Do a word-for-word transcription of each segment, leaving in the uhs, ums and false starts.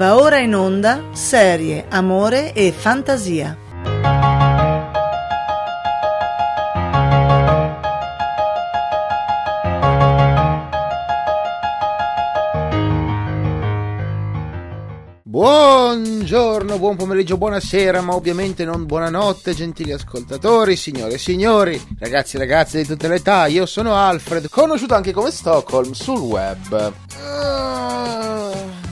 Va ora in onda Serie Amore e Fantasia. Buongiorno, buon pomeriggio, buonasera, ma ovviamente non buonanotte, gentili ascoltatori, signore e signori, ragazzi e ragazze di tutte le età. Io sono Alfred, conosciuto anche come Stockholm sul web. uh...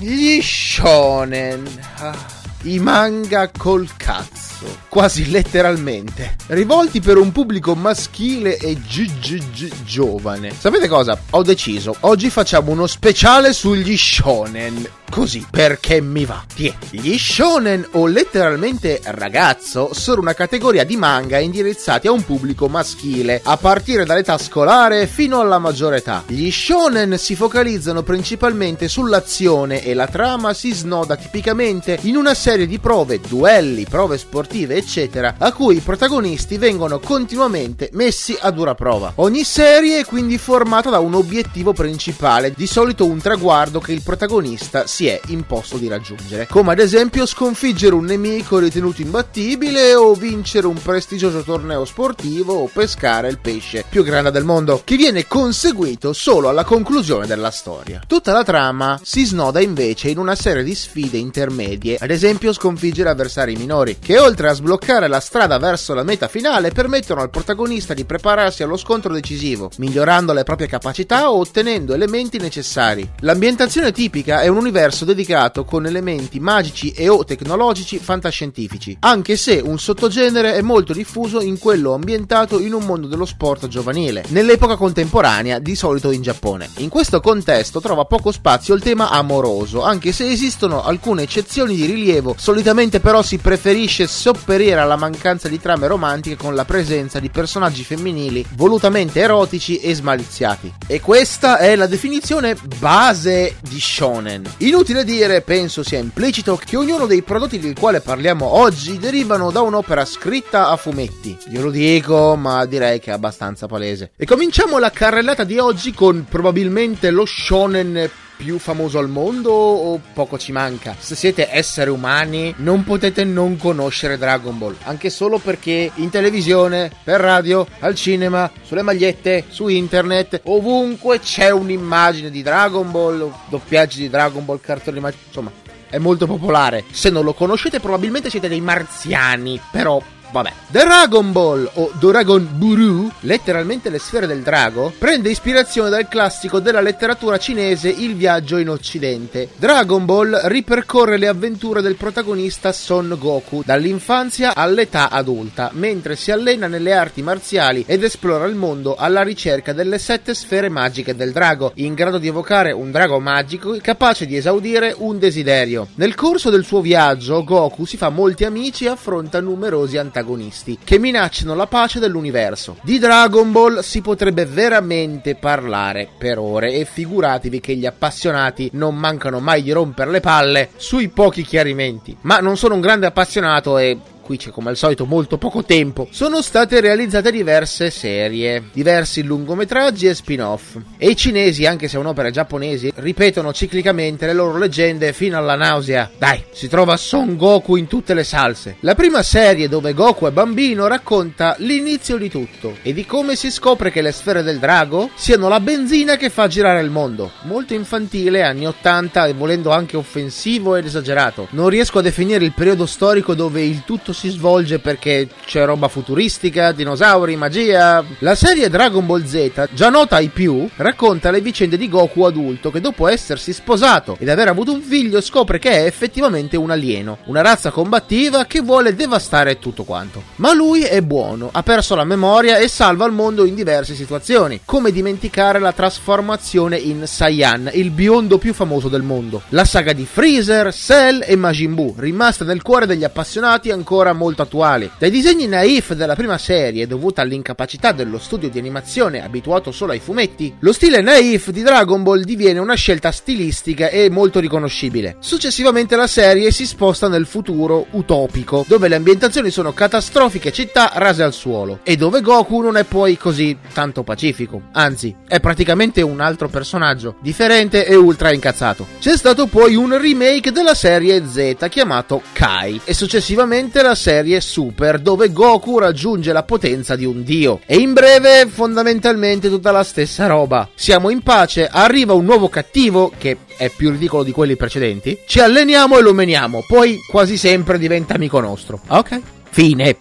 Gli shonen, ah, i manga col cazzo, quasi letteralmente, rivolti per un pubblico maschile e gi- gi- gi- giovane. Sapete cosa? Ho deciso, oggi facciamo uno speciale sugli shonen, così perché mi va. Tiè. Gli shonen, o letteralmente ragazzo, sono una categoria di manga indirizzati a un pubblico maschile, a partire dall'età scolare fino alla maggiore età. Gli shonen si focalizzano principalmente sull'azione e la trama si snoda tipicamente in una serie di prove, duelli, prove sportive eccetera, a cui i protagonisti vengono continuamente messi a dura prova. Ogni serie è quindi formata da un obiettivo principale, di solito un traguardo che il protagonista si è imposto di raggiungere, come ad esempio sconfiggere un nemico ritenuto imbattibile o vincere un prestigioso torneo sportivo o pescare il pesce più grande del mondo, che viene conseguito solo alla conclusione della storia. Tutta la trama si snoda invece in una serie di sfide intermedie, ad esempio sconfiggere avversari minori, che oltre a sbloccare la strada verso la meta finale permettono al protagonista di prepararsi allo scontro decisivo, migliorando le proprie capacità o ottenendo elementi necessari. L'ambientazione tipica è un universo dedicato con elementi magici e o tecnologici fantascientifici, anche se un sottogenere è molto diffuso in quello ambientato in un mondo dello sport giovanile, nell'epoca contemporanea, di solito in Giappone. In questo contesto trova poco spazio il tema amoroso, anche se esistono alcune eccezioni di rilievo, solitamente però si preferisce sopperire alla mancanza di trame romantiche con la presenza di personaggi femminili volutamente erotici e smaliziati. E questa è la definizione base di shonen. Inutile dire, penso sia implicito, che ognuno dei prodotti del quale parliamo oggi derivano da un'opera scritta a fumetti. Glielo dico, ma direi che è abbastanza palese. E cominciamo la carrellata di oggi con probabilmente lo shonen più famoso al mondo, o poco ci manca. Se siete esseri umani non potete non conoscere Dragon Ball, anche solo perché in televisione, per radio, al cinema, sulle magliette, su internet, ovunque c'è un'immagine di Dragon Ball, doppiaggi di Dragon Ball, cartoni, insomma è molto popolare. Se non lo conoscete probabilmente siete dei marziani, però vabbè. Dragon Ball, o Dragon Buru, letteralmente le sfere del drago, prende ispirazione dal classico della letteratura cinese Il viaggio in occidente. Dragon Ball ripercorre le avventure del protagonista Son Goku dall'infanzia all'età adulta, mentre si allena nelle arti marziali ed esplora il mondo alla ricerca delle sette sfere magiche del drago, in grado di evocare un drago magico capace di esaudire un desiderio. Nel corso del suo viaggio Goku si fa molti amici e affronta numerosi antagonisti che minacciano la pace dell'universo. Di Dragon Ball si potrebbe veramente parlare per ore, e figuratevi che gli appassionati non mancano mai di rompere le palle sui pochi chiarimenti. Ma non sono un grande appassionato e qui c'è come al solito molto poco tempo. Sono state realizzate diverse serie, diversi lungometraggi e spin-off, e i cinesi, anche se è un'opera giapponese, ripetono ciclicamente le loro leggende fino alla nausea. Dai, si trova Son Goku in tutte le salse. La prima serie, dove Goku è bambino, racconta l'inizio di tutto e di come si scopre che le sfere del drago siano la benzina che fa girare il mondo. Molto infantile, anni ottanta, e volendo anche offensivo ed esagerato. Non riesco a definire il periodo storico dove il tutto si svolge, perché c'è roba futuristica, dinosauri, magia. La serie Dragon Ball Z, già nota ai più, racconta le vicende di Goku adulto che, dopo essersi sposato ed aver avuto un figlio, scopre che è effettivamente un alieno, una razza combattiva che vuole devastare tutto quanto. Ma lui è buono, ha perso la memoria e salva il mondo in diverse situazioni. Come dimenticare la trasformazione in Saiyan, il biondo più famoso del mondo, la saga di Freezer, Cell e Majin Buu, rimasta nel cuore degli appassionati ancora ancora molto attuali. Dai disegni naif della prima serie, dovuta all'incapacità dello studio di animazione abituato solo ai fumetti, lo stile naif di Dragon Ball diviene una scelta stilistica e molto riconoscibile. Successivamente la serie si sposta nel futuro utopico, dove le ambientazioni sono catastrofiche città rase al suolo, e dove Goku non è poi così tanto pacifico, anzi è praticamente un altro personaggio, differente e ultra incazzato. C'è stato poi un remake della serie Z chiamato Kai, e successivamente la serie Super, dove Goku raggiunge la potenza di un dio. E in breve, fondamentalmente tutta la stessa roba. Siamo in pace, arriva un nuovo cattivo, che è più ridicolo di quelli precedenti, ci alleniamo e lo meniamo, poi quasi sempre diventa amico nostro. Ok, fine.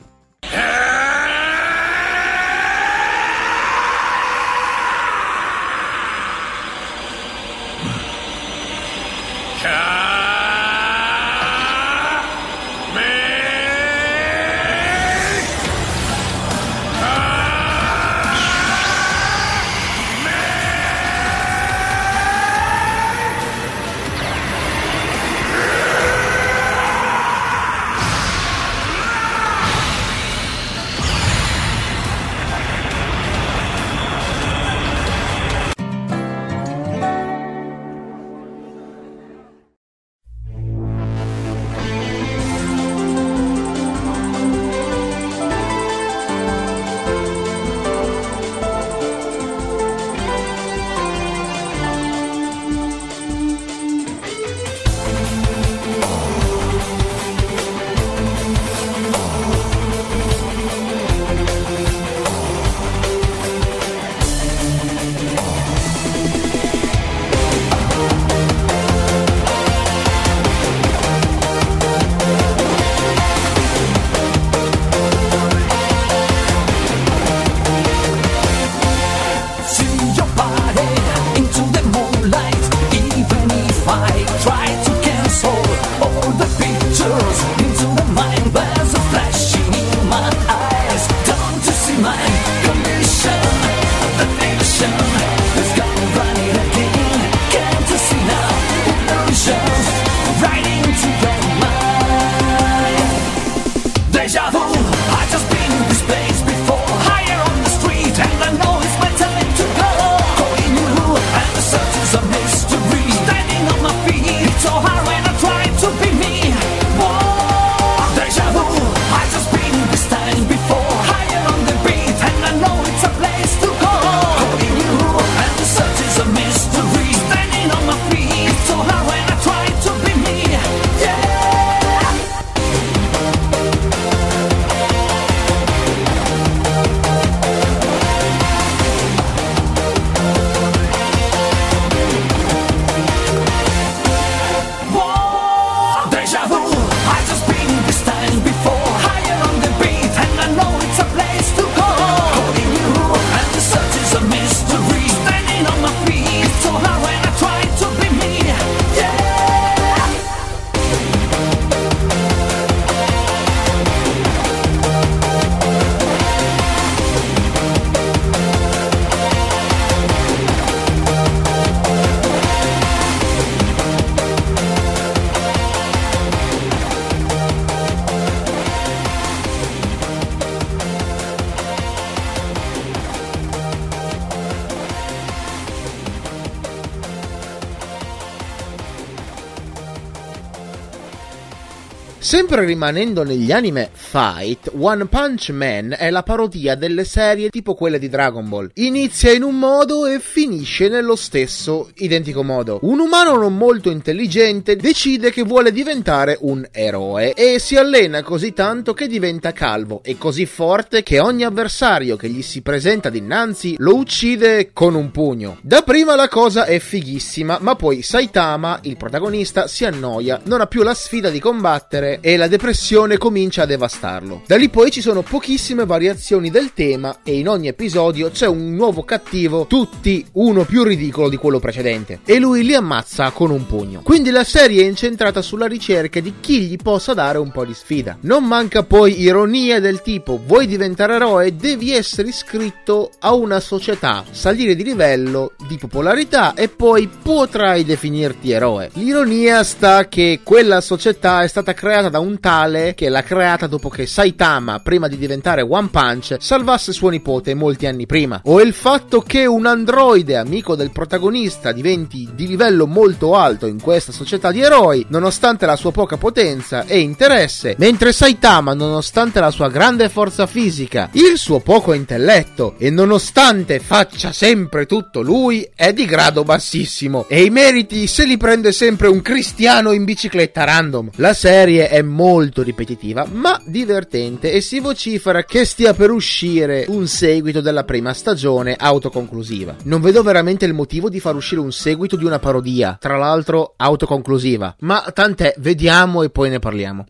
Sempre rimanendo negli anime fight, One Punch Man è la parodia delle serie tipo quelle di Dragon Ball. Inizia in un modo e finisce nello stesso identico modo. Un umano non molto intelligente decide che vuole diventare un eroe e si allena così tanto che diventa calvo e così forte che ogni avversario che gli si presenta dinanzi lo uccide con un pugno. Da prima la cosa è fighissima, ma poi Saitama, il protagonista, si annoia, non ha più la sfida di combattere e la depressione comincia a devastarlo. Da lì poi ci sono pochissime variazioni del tema e in ogni episodio c'è un nuovo cattivo, tutti uno più ridicolo di quello precedente, e lui li ammazza con un pugno. Quindi la serie è incentrata sulla ricerca di chi gli possa dare un po' di sfida. Non manca poi ironia del tipo: vuoi diventare eroe, devi essere iscritto a una società, salire di livello, di popolarità e poi potrai definirti eroe. L'ironia sta che quella società è stata creata creata da un tale che l'ha creata dopo che Saitama, prima di diventare One Punch, salvasse suo nipote molti anni prima. O il fatto che un androide amico del protagonista diventi di livello molto alto in questa società di eroi, nonostante la sua poca potenza e interesse, mentre Saitama, nonostante la sua grande forza fisica, il suo poco intelletto e nonostante faccia sempre tutto lui, è di grado bassissimo e i meriti se li prende sempre un cristiano in bicicletta random. La serie è molto ripetitiva ma divertente e si vocifera che stia per uscire un seguito della prima stagione autoconclusiva. Non vedo veramente il motivo di far uscire un seguito di una parodia, tra l'altro autoconclusiva, ma tant'è, vediamo e poi ne parliamo.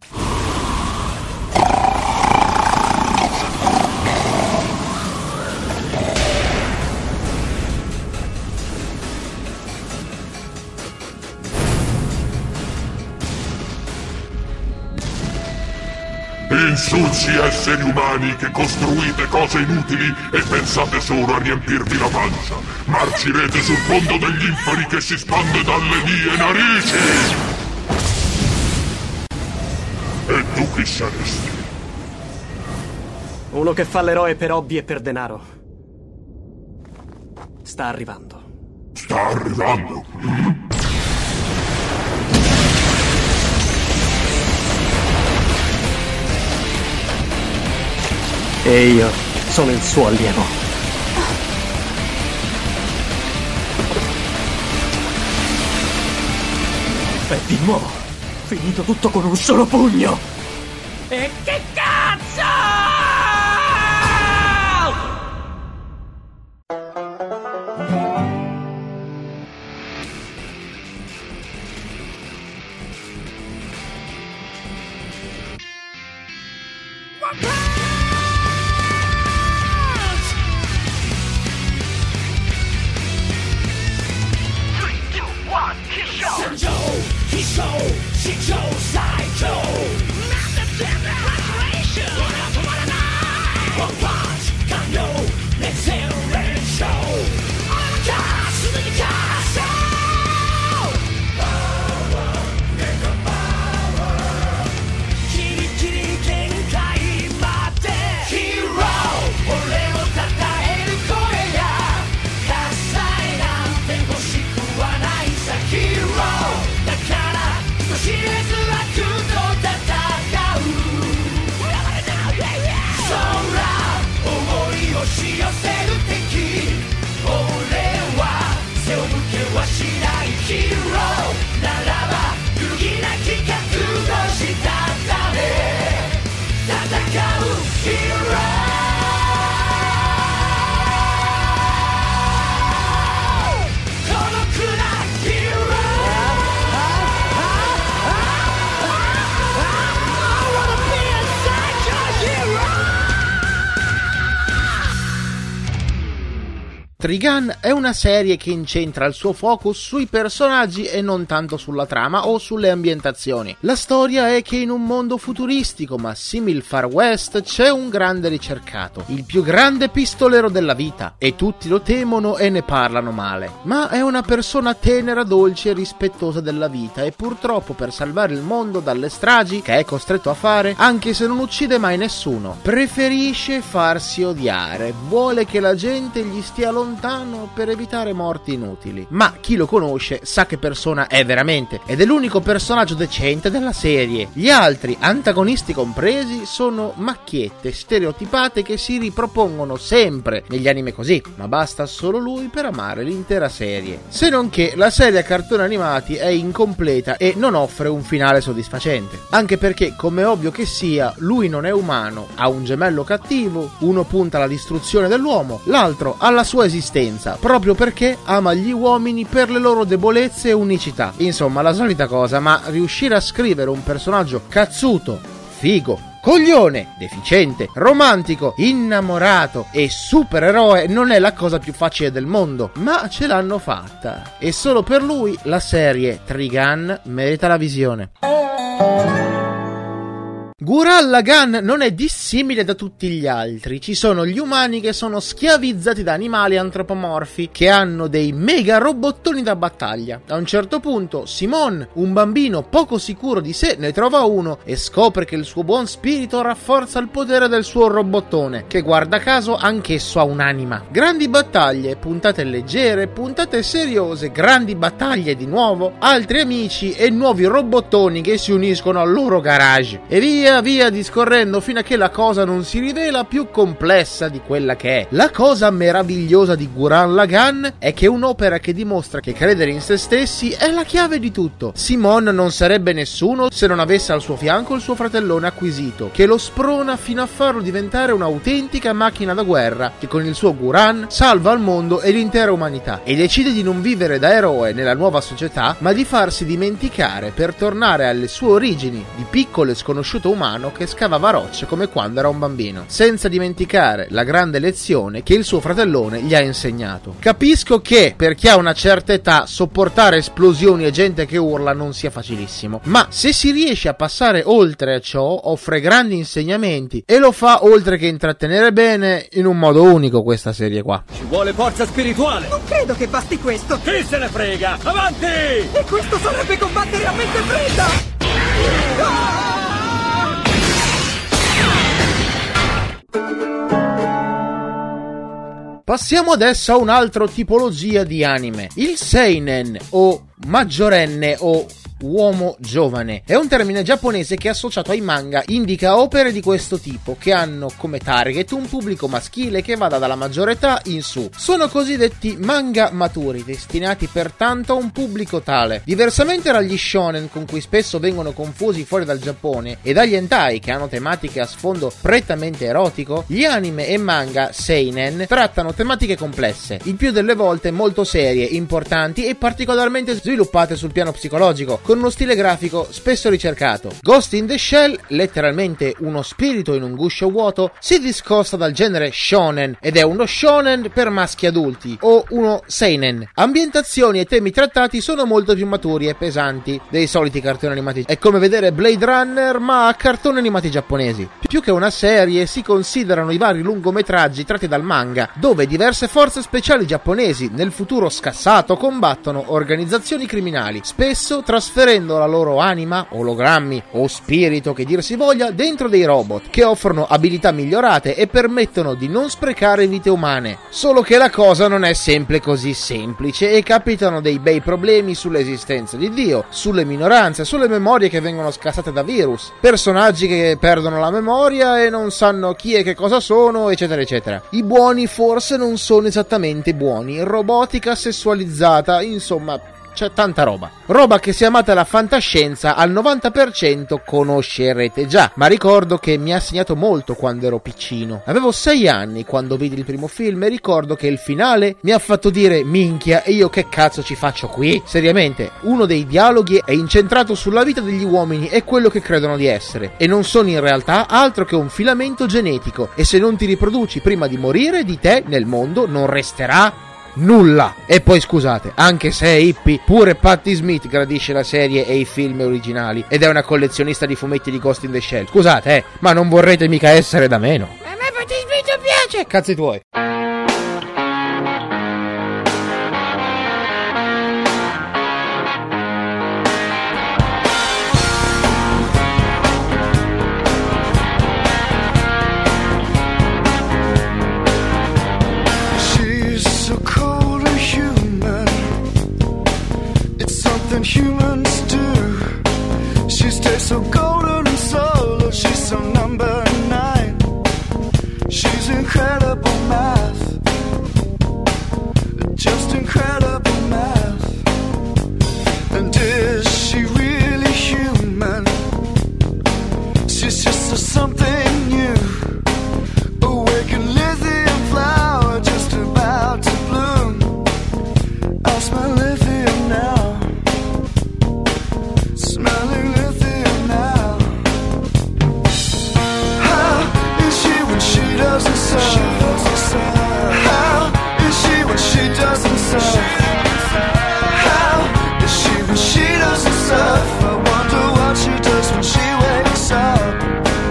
Insulsi esseri umani che costruite cose inutili e pensate solo a riempirvi la pancia. Marcirete sul fondo degli inferi che si spande dalle mie narici. E tu chi saresti? Uno che fa l'eroe per hobby e per denaro. Sta arrivando. Sta arrivando? E io sono il suo allievo. E di nuovo, finito tutto con un solo pugno. E che cazzo! What? Trigun è una serie che incentra il suo focus sui personaggi e non tanto sulla trama o sulle ambientazioni. La storia è che in un mondo futuristico ma simil Far West c'è un grande ricercato, il più grande pistolero della vita, e tutti lo temono e ne parlano male. Ma è una persona tenera, dolce e rispettosa della vita e purtroppo per salvare il mondo dalle stragi, che è costretto a fare, anche se non uccide mai nessuno, preferisce farsi odiare, vuole che la gente gli stia lontano lontano per evitare morti inutili. Ma chi lo conosce sa che persona è veramente ed è l'unico personaggio decente della serie. Gli altri, antagonisti compresi, sono macchiette stereotipate che si ripropongono sempre negli anime così, ma basta solo lui per amare l'intera serie. Se non che la serie a cartoni animati è incompleta e non offre un finale soddisfacente, anche perché, come ovvio che sia, lui non è umano, ha un gemello cattivo, uno punta alla distruzione dell'uomo, l'altro alla sua esistenza Esistenza, proprio perché ama gli uomini per le loro debolezze e unicità. Insomma, la solita cosa, ma riuscire a scrivere un personaggio cazzuto, figo, coglione, deficiente, romantico, innamorato e supereroe non è la cosa più facile del mondo, ma ce l'hanno fatta. E solo per lui la serie Trigun merita la visione. Gurren Lagann non è dissimile da tutti gli altri. Ci sono gli umani che sono schiavizzati da animali antropomorfi che hanno dei mega robottoni da battaglia. A un certo punto Simon, un bambino poco sicuro di sé, ne trova uno e scopre che il suo buon spirito rafforza il potere del suo robottone, che guarda caso anch'esso ha un'anima. Grandi battaglie, puntate leggere, puntate seriose, grandi battaglie di nuovo, altri amici e nuovi robottoni che si uniscono al loro garage. E via via discorrendo fino a che la cosa non si rivela più complessa di quella che è. La cosa meravigliosa di Gurren Lagann è che è un'opera che dimostra che credere in se stessi è la chiave di tutto. Simon non sarebbe nessuno se non avesse al suo fianco il suo fratellone acquisito, che lo sprona fino a farlo diventare un'autentica macchina da guerra che con il suo Gurren salva il mondo e l'intera umanità, e decide di non vivere da eroe nella nuova società, ma di farsi dimenticare per tornare alle sue origini di piccolo e sconosciuto umano che scavava rocce come quando era un bambino, senza dimenticare la grande lezione che il suo fratellone gli ha insegnato. Capisco che per chi ha una certa età sopportare esplosioni e gente che urla non sia facilissimo, ma se si riesce a passare oltre a ciò offre grandi insegnamenti, e lo fa oltre che intrattenere bene in un modo unico questa serie qua. Ci vuole forza spirituale. Non credo che basti questo. Chi se ne frega? Avanti! E questo sarebbe combattere a mente fredda! Ah! Passiamo adesso a un'altra tipologia di anime, il seinen, o maggiorenne o uomo giovane. È un termine giapponese che, associato ai manga, indica opere di questo tipo che hanno come target un pubblico maschile che vada dalla maggiore età in su. Sono cosiddetti manga maturi, destinati pertanto a un pubblico tale. Diversamente dagli shonen, con cui spesso vengono confusi fuori dal Giappone, e dagli hentai, che hanno tematiche a sfondo prettamente erotico, gli anime e manga seinen trattano tematiche complesse, il più delle volte molto serie, importanti e particolarmente sviluppate sul piano psicologico, con uno stile grafico spesso ricercato. Ghost in the Shell, letteralmente uno spirito in un guscio vuoto, si discosta dal genere shonen ed è uno shonen per maschi adulti, o uno seinen. Ambientazioni e temi trattati sono molto più maturi e pesanti dei soliti cartoni animati. È come vedere Blade Runner ma a cartoni animati giapponesi. Più che una serie si considerano i vari lungometraggi tratti dal manga, dove diverse forze speciali giapponesi nel futuro scassato combattono organizzazioni criminali, spesso trasformate trasferendo la loro anima, ologrammi o spirito che dir si voglia, dentro dei robot che offrono abilità migliorate e permettono di non sprecare vite umane. Solo che la cosa non è sempre così semplice e capitano dei bei problemi sull'esistenza di Dio, sulle minoranze, sulle memorie che vengono scassate da virus, personaggi che perdono la memoria e non sanno chi e che cosa sono, eccetera eccetera. I buoni forse non sono esattamente buoni, robotica sessualizzata, insomma c'è tanta roba. Roba che, se amate la fantascienza, al novanta per cento conoscerete già, ma ricordo che mi ha segnato molto quando ero piccino. Avevo sei anni quando vidi il primo film e ricordo che il finale mi ha fatto dire: minchia, e io che cazzo ci faccio qui? Seriamente, uno dei dialoghi è incentrato sulla vita degli uomini e quello che credono di essere, e non sono in realtà altro che un filamento genetico, e se non ti riproduci prima di morire, di te nel mondo non resterà nulla. E poi scusate, anche se è hippie, pure Patti Smith gradisce la serie e i film originali ed è una collezionista di fumetti di Ghost in the Shell. Scusate, eh, ma non vorrete mica essere da meno. A me Patti Smith piace, cazzi tuoi. I wonder what she does when she wakes up.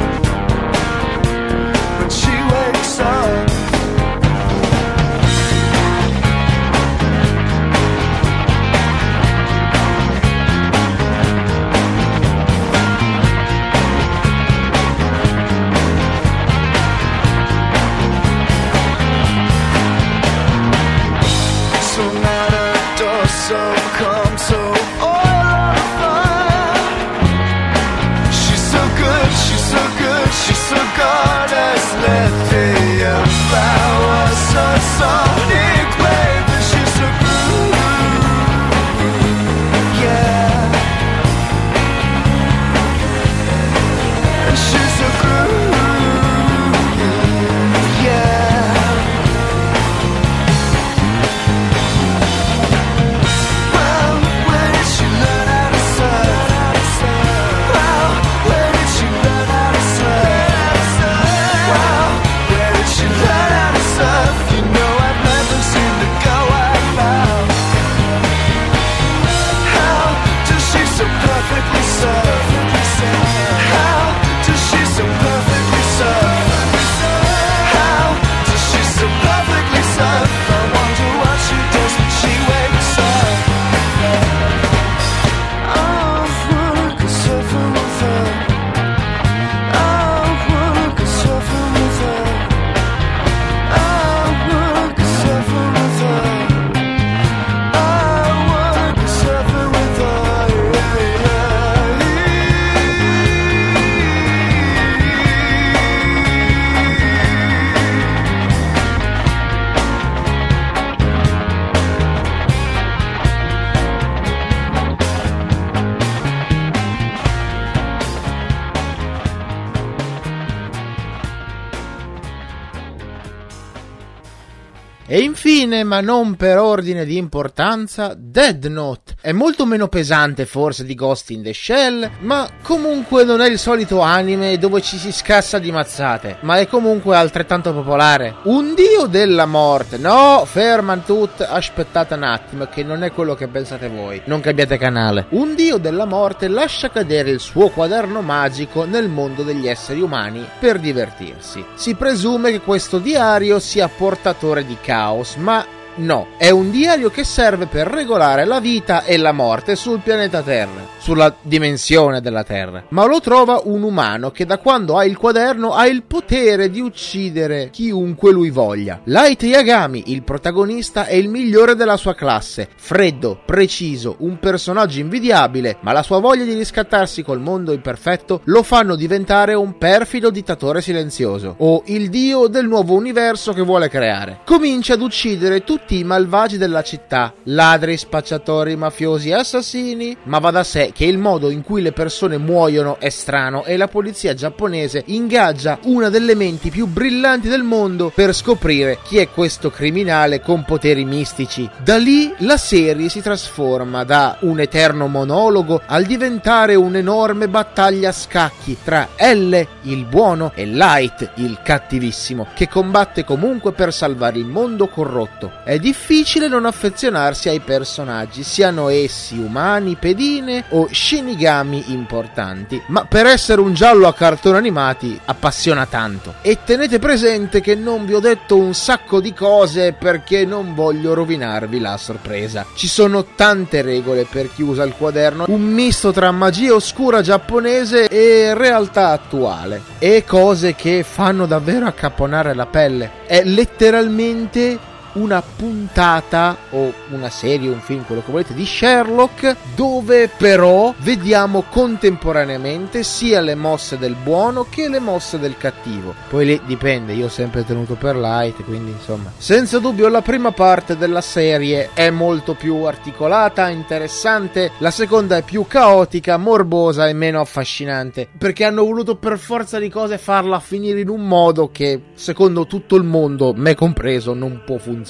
E infine, ma non per ordine di importanza, Death Note. È molto meno pesante forse di Ghost in the Shell, ma comunque non è il solito anime dove ci si scassa di mazzate, ma è comunque altrettanto popolare. Un dio della morte. No, ferman tut, aspettate un attimo, che non è quello che pensate voi. Non cambiate canale. Un dio della morte lascia cadere il suo quaderno magico nel mondo degli esseri umani per divertirsi. Si presume che questo diario sia portatore di caos. Ma no, è un diario che serve per regolare la vita e la morte sul pianeta Terra, sulla dimensione della Terra. Ma lo trova un umano che da quando ha il quaderno ha il potere di uccidere chiunque lui voglia. Light Yagami, il protagonista, è il migliore della sua classe, freddo, preciso, un personaggio invidiabile, ma la sua voglia di riscattarsi col mondo imperfetto lo fanno diventare un perfido dittatore silenzioso, o il dio del nuovo universo che vuole creare. Comincia ad uccidere tutti i malvagi della città, ladri, spacciatori, mafiosi, assassini, ma va da sé che il modo in cui le persone muoiono è strano e la polizia giapponese ingaggia una delle menti più brillanti del mondo per scoprire chi è questo criminale con poteri mistici. Da lì la serie si trasforma da un eterno monologo al diventare un'enorme battaglia a scacchi tra L, il buono, e Light, il cattivissimo, che combatte comunque per salvare il mondo corrotto. È difficile non affezionarsi ai personaggi, siano essi umani, pedine o Shinigami importanti, ma per essere un giallo a cartoni animati appassiona tanto. E tenete presente che non vi ho detto un sacco di cose perché non voglio rovinarvi la sorpresa. Ci sono tante regole per chi usa il quaderno, un misto tra magia oscura giapponese e realtà attuale, e cose che fanno davvero accapponare la pelle. È letteralmente una puntata o una serie, un film, quello che volete, di Sherlock, dove però vediamo contemporaneamente sia le mosse del buono che le mosse del cattivo. Poi lì dipende, io ho sempre tenuto per Light, quindi insomma. Senza dubbio la prima parte della serie è molto più articolata, interessante, la seconda è più caotica, morbosa e meno affascinante, perché hanno voluto per forza di cose farla finire in un modo che secondo tutto il mondo, me compreso, non può funzionare.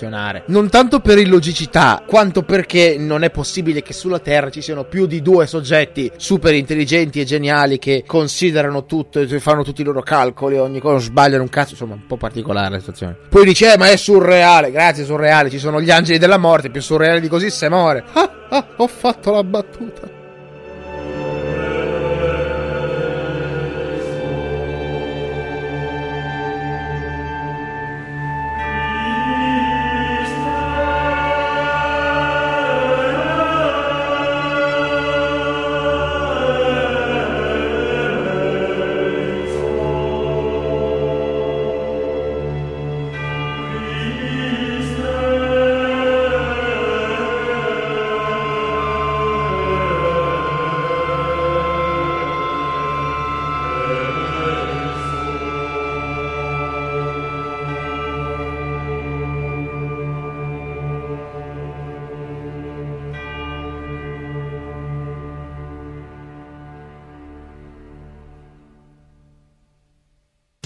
Non tanto per illogicità, quanto perché non è possibile che sulla Terra ci siano più di due soggetti super intelligenti e geniali che considerano tutto e fanno tutti i loro calcoli, ogni cosa, non sbagliano un cazzo, insomma, un po' particolare la situazione. Poi dice, eh, ma è surreale, grazie, surreale, ci sono gli angeli della morte, più surreale di così se muore. Ah, ah, ho fatto la battuta.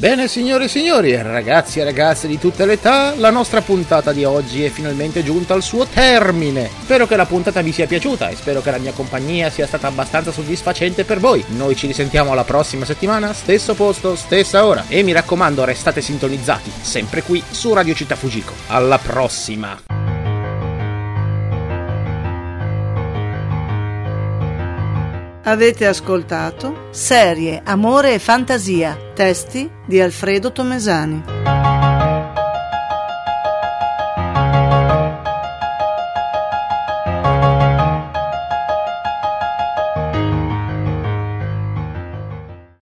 Bene signore e signori, ragazzi e ragazze di tutte le età, la nostra puntata di oggi è finalmente giunta al suo termine. Spero che la puntata vi sia piaciuta e spero che la mia compagnia sia stata abbastanza soddisfacente per voi. Noi ci risentiamo la prossima settimana, stesso posto, stessa ora. E mi raccomando, restate sintonizzati, sempre qui su Radio Città Fujiko. Alla prossima! Avete ascoltato Serie Amore e Fantasia, testi di Alfredo Tomesani.